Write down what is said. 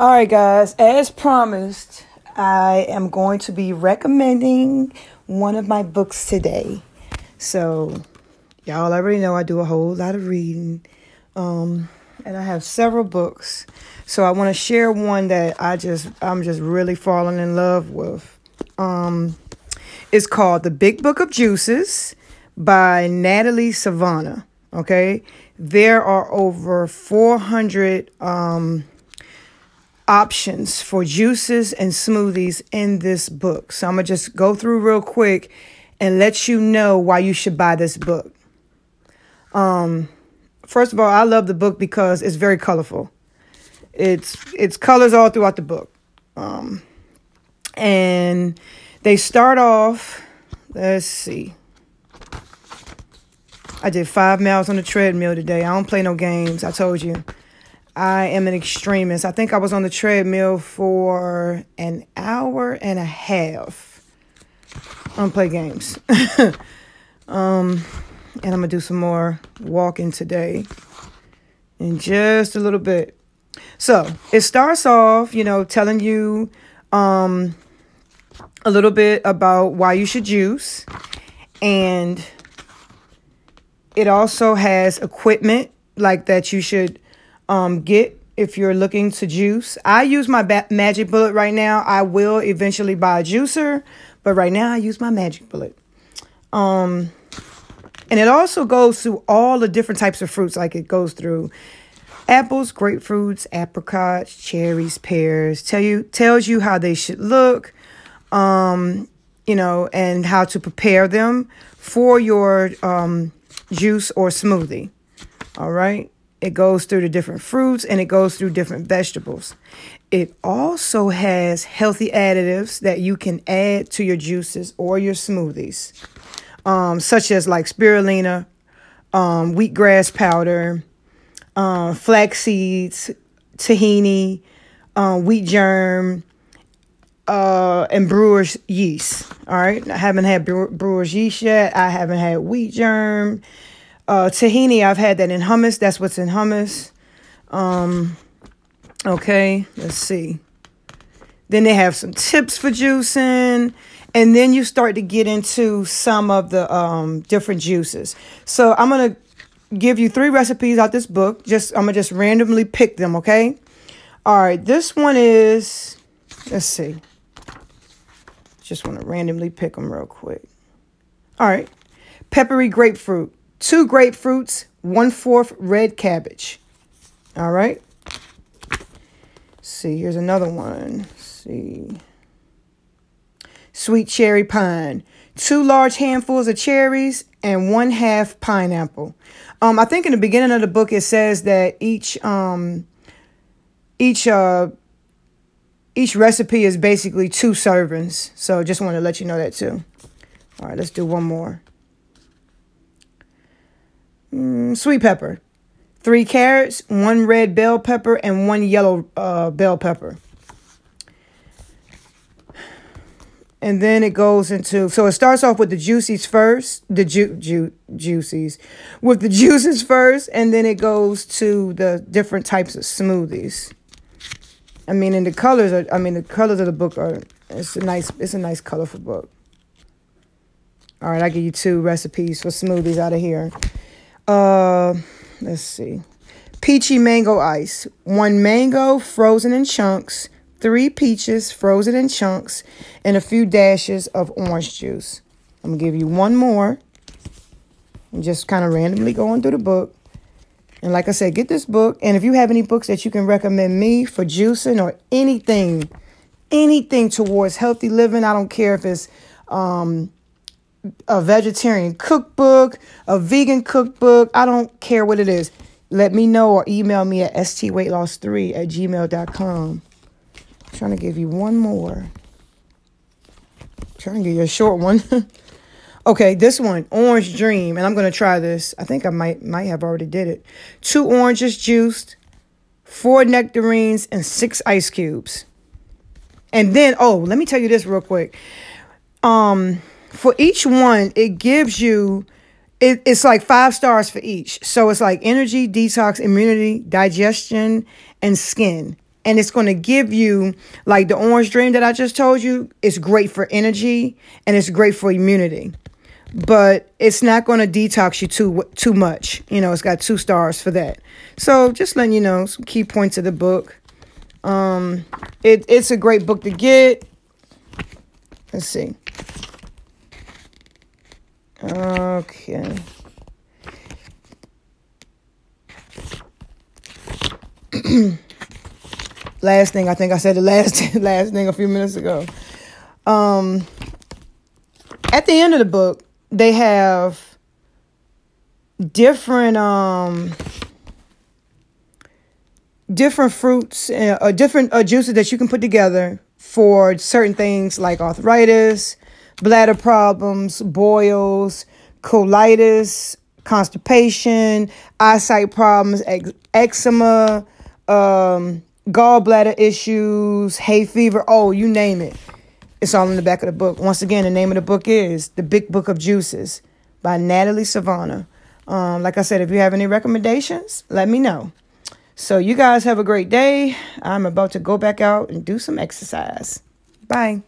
All right, guys, as promised, I am going to be recommending one of my books today. So, y'all already know I do a whole lot of reading, and I have several books. So I want to share one that I'm just really falling in love with. It's called The Big Book of Juices by Natalie Savona. Okay, there are over 400 options for juices and smoothies in this book. So I'm gonna just go through real quick and let you know why you should buy this book. First of all, I love the book because it's very colorful. It's colors all throughout the book, and they start off. Let's see. I did 5 miles on the treadmill today. I don't play no games. I told you. I am an extremist. I think I was on the treadmill for an hour and a half. I don't play games. And I'm going to do some more walking today in just a little bit. So it starts off, you know, telling you a little bit about why you should juice, and it also has equipment like that you should get if you're looking to juice. I use my Magic Bullet right now. I will eventually buy a juicer, but right now I use my Magic Bullet. And it also goes through all the different types of fruits. Like it goes through apples, grapefruits, apricots, cherries, pears. Tells you how they should look, you know, and how to prepare them for your juice or smoothie. All right. It goes through the different fruits and it goes through different vegetables. It also has healthy additives that you can add to your juices or your smoothies, such as like spirulina, wheatgrass powder, flax seeds, tahini, wheat germ, and brewer's yeast. All right. I haven't had brewer's yeast yet. I haven't had wheat germ. Tahini, I've had that in hummus. That's what's in hummus. Okay, let's see. Then they have some tips for juicing. And then you start to get into some of the different juices. So I'm going to give you three recipes out this book. I'm going to just randomly pick them, okay? All right, this one is, let's see. Just want to randomly pick them real quick. All right, peppery grapefruit. 2 grapefruits, 1/4 red cabbage. All right. See, here's another one. See. Sweet cherry pie. 2 large handfuls of cherries and 1/2 pineapple. I think in the beginning of the book it says that each recipe is basically 2 servings. So just want to let you know that too. All right, let's do one more. Sweet pepper, 3 carrots, 1 red bell pepper, and 1 yellow bell pepper. And then it goes into, so it starts off with the juices first, and then it goes to the different types of smoothies. And the colors of the book are, it's a nice colorful book. All right, I give you 2 recipes for smoothies out of here. Let's see. Peachy mango ice. 1 mango frozen in chunks, 3 peaches frozen in chunks, and a few dashes of orange juice. I'm going to give you one more. I'm just kind of randomly going through the book. And like I said, get this book. And if you have any books that you can recommend me for juicing or anything towards healthy living, I don't care if it's, a vegetarian cookbook, a vegan cookbook. I don't care what it is. Let me know or email me at stweightloss3@gmail.com. I'm trying to give you one more. I'm trying to give you a short one. Okay, this one, Orange Dream. And I'm going to try this. I think I might have already did it. 2 oranges juiced, 4 nectarines, and 6 ice cubes. And then, let me tell you this real quick. For each one, it gives you, it's like 5 stars for each. So it's like energy, detox, immunity, digestion, and skin. And it's going to give you, like the orange dream that I just told you, it's great for energy and it's great for immunity. But it's not going to detox you too much. You know, it's got 2 stars for that. So just letting you know some key points of the book. It's a great book to get. Let's see. Okay. Last thing, I think I said the last thing a few minutes ago. At the end of the book, they have different fruits and different juices that you can put together for certain things like arthritis, bladder problems, boils, colitis, constipation, eyesight problems, eczema, gallbladder issues, hay fever. Oh, you name it. It's all in the back of the book. Once again, the name of the book is The Big Book of Juices by Natalie Savona. Like I said, if you have any recommendations, let me know. So you guys have a great day. I'm about to go back out and do some exercise. Bye.